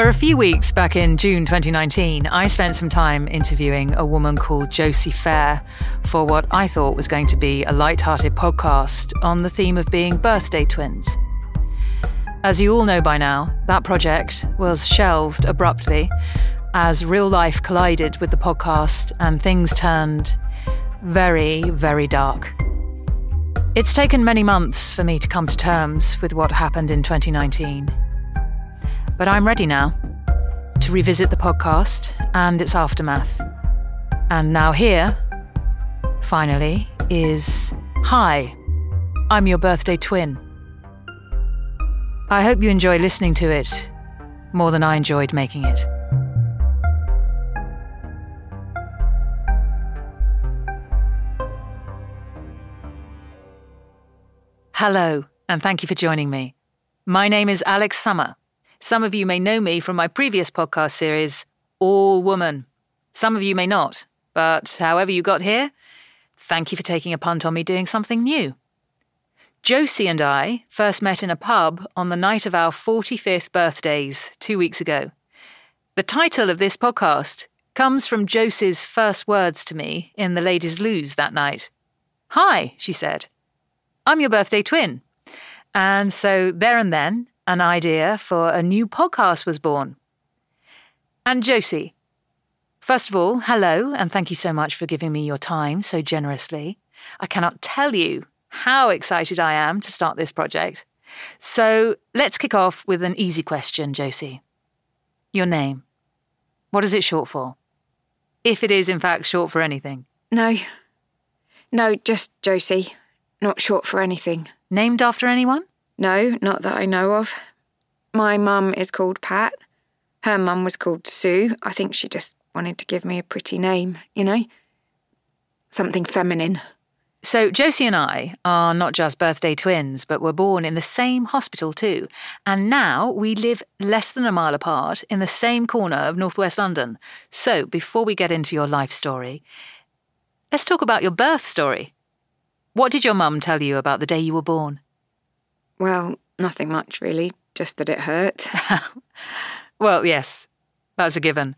For a few weeks back in June 2019, I spent some time interviewing a woman called Josie Fair for what I thought was going to be a light-hearted podcast on the theme of being birthday twins. As you all know by now, that project was shelved abruptly as real life collided with the podcast and things turned very, very dark. It's taken many months for me to come to terms with what happened in 2019. But I'm ready now to revisit the podcast and its aftermath. And now here, finally, is Hi, I'm Your Birthday Twin. I hope you enjoy listening to it more than I enjoyed making it. Hello, and thank you for joining me. My name is Alex Summer. Some of you may know me from my previous podcast series, All Woman. Some of you may not, but however you got here, thank you for taking a punt on me doing something new. Josie and I first met in a pub on the night of our 45th birthdays 2 weeks ago. The title of this podcast comes from Josie's first words to me in the ladies' loos that night. "Hi," she said, "I'm your birthday twin." And so there and then, an idea for a new podcast was born. And Josie, first of all, hello, and thank you so much for giving me your time so generously. I cannot tell you how excited I am to start this project. So let's kick off with an easy question, Josie. Your name. What is it short for? If it is, in fact, short for anything. No, just Josie. Not short for anything. Named after anyone? No, not that I know of. My mum is called Pat. Her mum was called Sue. I think she just wanted to give me a pretty name, you know? Something feminine. So Josie and I are not just birthday twins, but were born in the same hospital too. And now we live less than a mile apart in the same corner of northwest London. So before we get into your life story, let's talk about your birth story. What did your mum tell you about the day you were born? Well, nothing much, really. Just that it hurt. Well, yes, that's a given.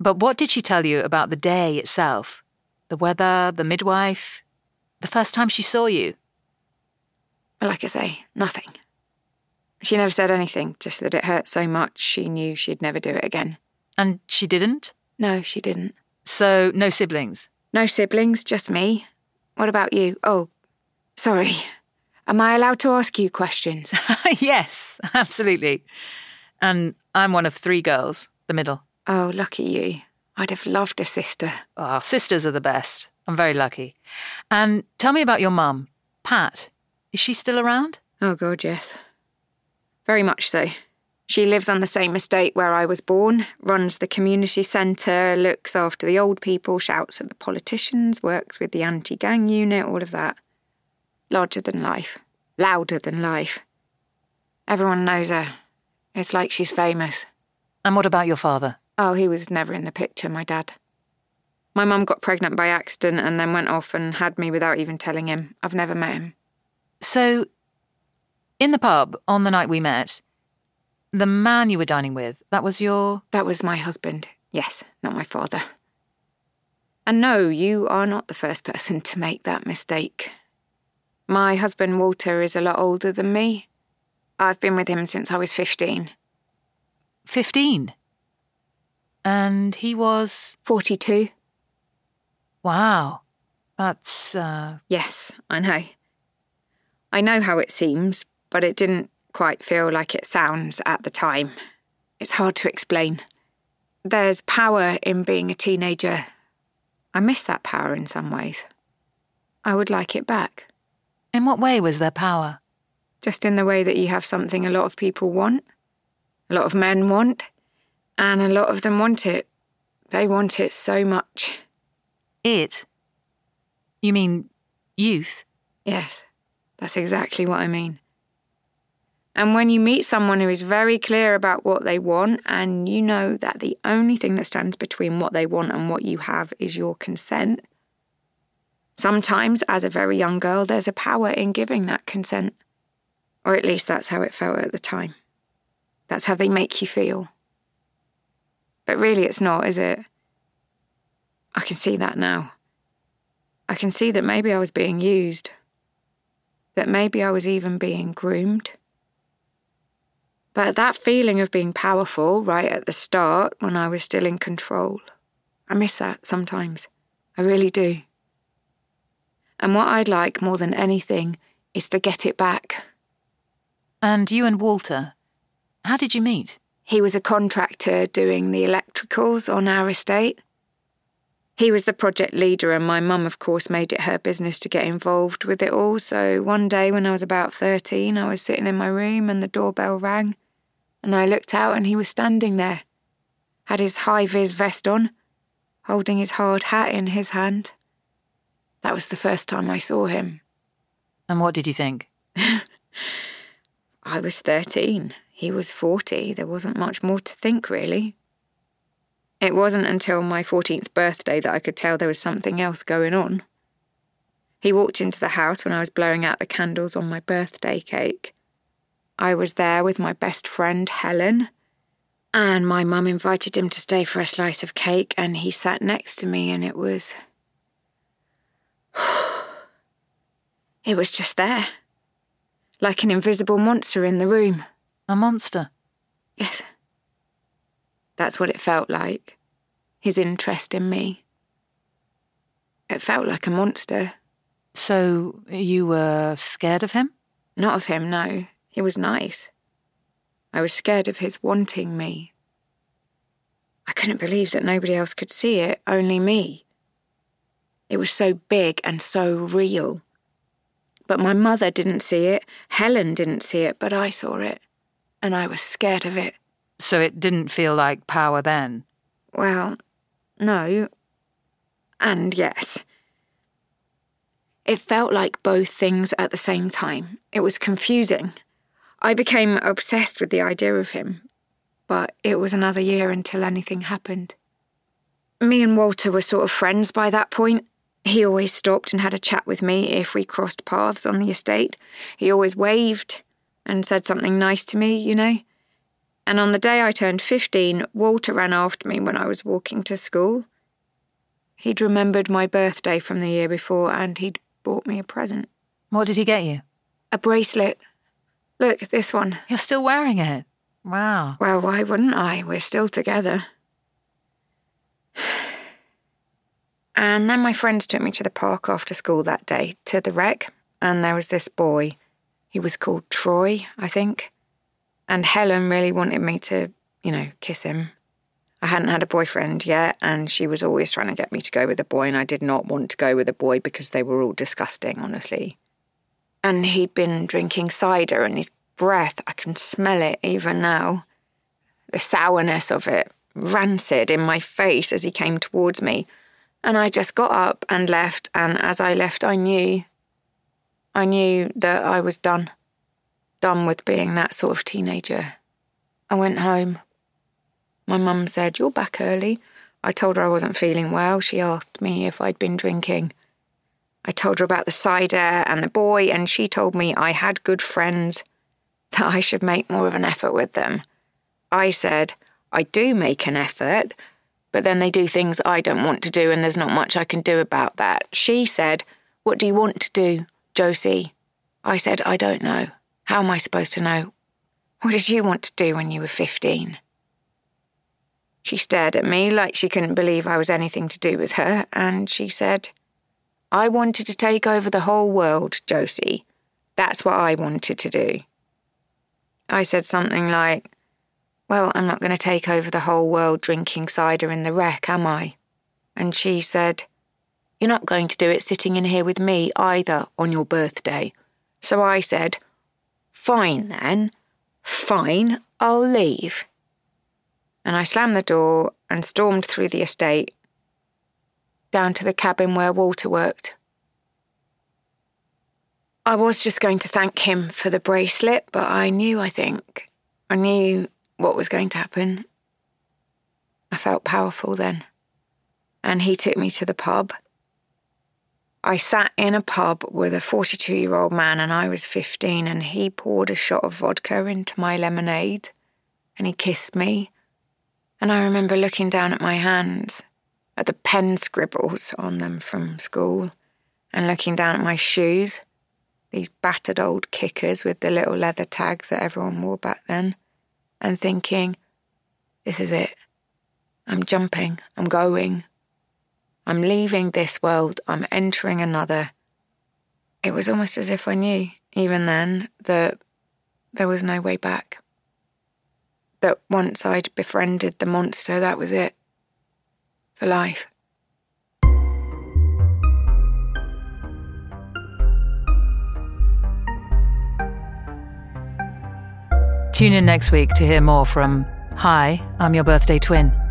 But what did she tell you about the day itself? The weather, the midwife, the first time she saw you? Like I say, nothing. She never said anything, just that it hurt so much she knew she'd never do it again. And she didn't? No, she didn't. So, no siblings? No siblings, just me. What about you? Oh, sorry. Am I allowed to ask you questions? Yes, absolutely. And I'm one of three girls, the middle. Oh, lucky you. I'd have loved a sister. Oh, sisters are the best. I'm very lucky. And tell me about your mum, Pat. Is she still around? Oh, God, yes. Very much so. She lives on the same estate where I was born, runs the community centre, looks after the old people, shouts at the politicians, works with the anti-gang unit, all of that. Larger than life. Louder than life. Everyone knows her. It's like she's famous. And what about your father? Oh, he was never in the picture, my dad. My mum got pregnant by accident and then went off and had me without even telling him. I've never met him. So, in the pub, on the night we met, the man you were dining with, that was your... That was my husband. Yes, not my father. And no, you are not the first person to make that mistake. My husband, Walter, is a lot older than me. I've been with him since I was 15. 15? And he was... 42. Wow. That's... Yes, I know. I know how it seems, but it didn't quite feel like it sounds at the time. It's hard to explain. There's power in being a teenager. I miss that power in some ways. I would like it back. In what way was there power? Just in the way that you have something a lot of people want, a lot of men want, and a lot of them want it. They want it so much. It? You mean youth? Yes, that's exactly what I mean. And when you meet someone who is very clear about what they want, and you know that the only thing that stands between what they want and what you have is your consent... Sometimes, as a very young girl, there's a power in giving that consent. Or at least that's how it felt at the time. That's how they make you feel. But really it's not, is it? I can see that now. I can see that maybe I was being used. That maybe I was even being groomed. But that feeling of being powerful right at the start when I was still in control, I miss that sometimes. I really do. And what I'd like more than anything is to get it back. And you and Walter, how did you meet? He was a contractor doing the electricals on our estate. He was the project leader and my mum, of course, made it her business to get involved with it all. So one day when I was about 13, I was sitting in my room and the doorbell rang and I looked out and he was standing there, had his high-vis vest on, holding his hard hat in his hand. That was the first time I saw him. And what did you think? I was 13. He was 40. There wasn't much more to think, really. It wasn't until my 14th birthday that I could tell there was something else going on. He walked into the house when I was blowing out the candles on my birthday cake. I was there with my best friend, Helen, and my mum invited him to stay for a slice of cake, and he sat next to me, and it was... It was just there, like an invisible monster in the room. A monster? Yes. That's what it felt like, his interest in me. It felt like a monster. So you were scared of him? Not of him, no. He was nice. I was scared of his wanting me. I couldn't believe that nobody else could see it, only me. It was so big and so real. But my mother didn't see it, Helen didn't see it, but I saw it, and I was scared of it. So it didn't feel like power then? Well, no, and yes. It felt like both things at the same time. It was confusing. I became obsessed with the idea of him, but it was another year until anything happened. Me and Walter were sort of friends by that point. He always stopped and had a chat with me if we crossed paths on the estate. He always waved and said something nice to me, you know. And on the day I turned 15, Walter ran after me when I was walking to school. He'd remembered my birthday from the year before and he'd bought me a present. What did he get you? A bracelet. Look, this one. You're still wearing it? Wow. Well, why wouldn't I? We're still together. And then my friends took me to the park after school that day, to the rec, and there was this boy. He was called Troy, I think. And Helen really wanted me to, you know, kiss him. I hadn't had a boyfriend yet, and she was always trying to get me to go with a boy, and I did not want to go with a boy because they were all disgusting, honestly. And he'd been drinking cider, and his breath, I can smell it even now. The sourness of it, rancid in my face as he came towards me. And I just got up and left, and as I left, I knew that I was done. Done with being that sort of teenager. I went home. My mum said, "You're back early." I told her I wasn't feeling well. She asked me if I'd been drinking. I told her about the cider and the boy, and she told me I had good friends, that I should make more of an effort with them. I said, "I do make an effort, but then they do things I don't want to do, and there's not much I can do about that." She said, "What do you want to do, Josie?" I said, "I don't know. How am I supposed to know? What did you want to do when you were 15? She stared at me like she couldn't believe I was anything to do with her, and she said, "I wanted to take over the whole world, Josie. That's what I wanted to do." I said something like, "Well, I'm not going to take over the whole world drinking cider in the wreck, am I?" And she said, "You're not going to do it sitting in here with me either on your birthday." So I said, "Fine then, fine, I'll leave." And I slammed the door and stormed through the estate, down to the cabin where Walter worked. I was just going to thank him for the bracelet, but I knew what was going to happen. I felt powerful then, and he took me to the pub. I sat in a pub with a 42-year-old man and I was 15, and he poured a shot of vodka into my lemonade and he kissed me and I remember looking down at my hands, at the pen scribbles on them from school, and looking down at my shoes, these battered old kickers with the little leather tags that everyone wore back then, and thinking, this is it. I'm jumping, I'm going. I'm leaving this world, I'm entering another. It was almost as if I knew, even then, that there was no way back. That once I'd befriended the monster, that was it. For life. Tune in next week to hear more from Hi, I'm Your Birthday Twin.